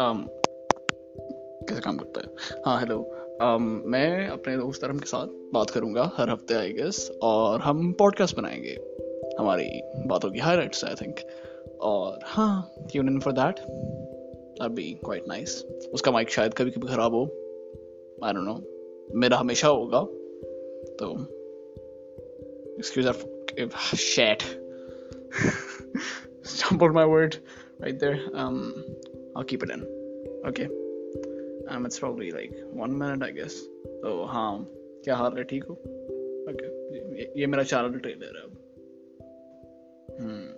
کیسے کام کرتا ہے. ہاں ہیلو، میں اپنے دوست دھرم کے ساتھ بات کروں گا ہر ہفتے آئی گیس، اور ہم پوڈ کاسٹ بنائیں گے. ہماری باتوں کی ہائی لائٹس آئی تھنک، اور ہاں tune in for that, I be quite nice. اس کا مائک شاید کبھی کبھی خراب ہو، آئی ڈونٹ نو، میرا ہمیشہ ہوگا تو excuse are shit stumbled my word right there. I'll keep it in, okay. It's probably like 1 minute I guess. So haan, kya haal hai, theek ho? Okay, ye mera channel trailer hai.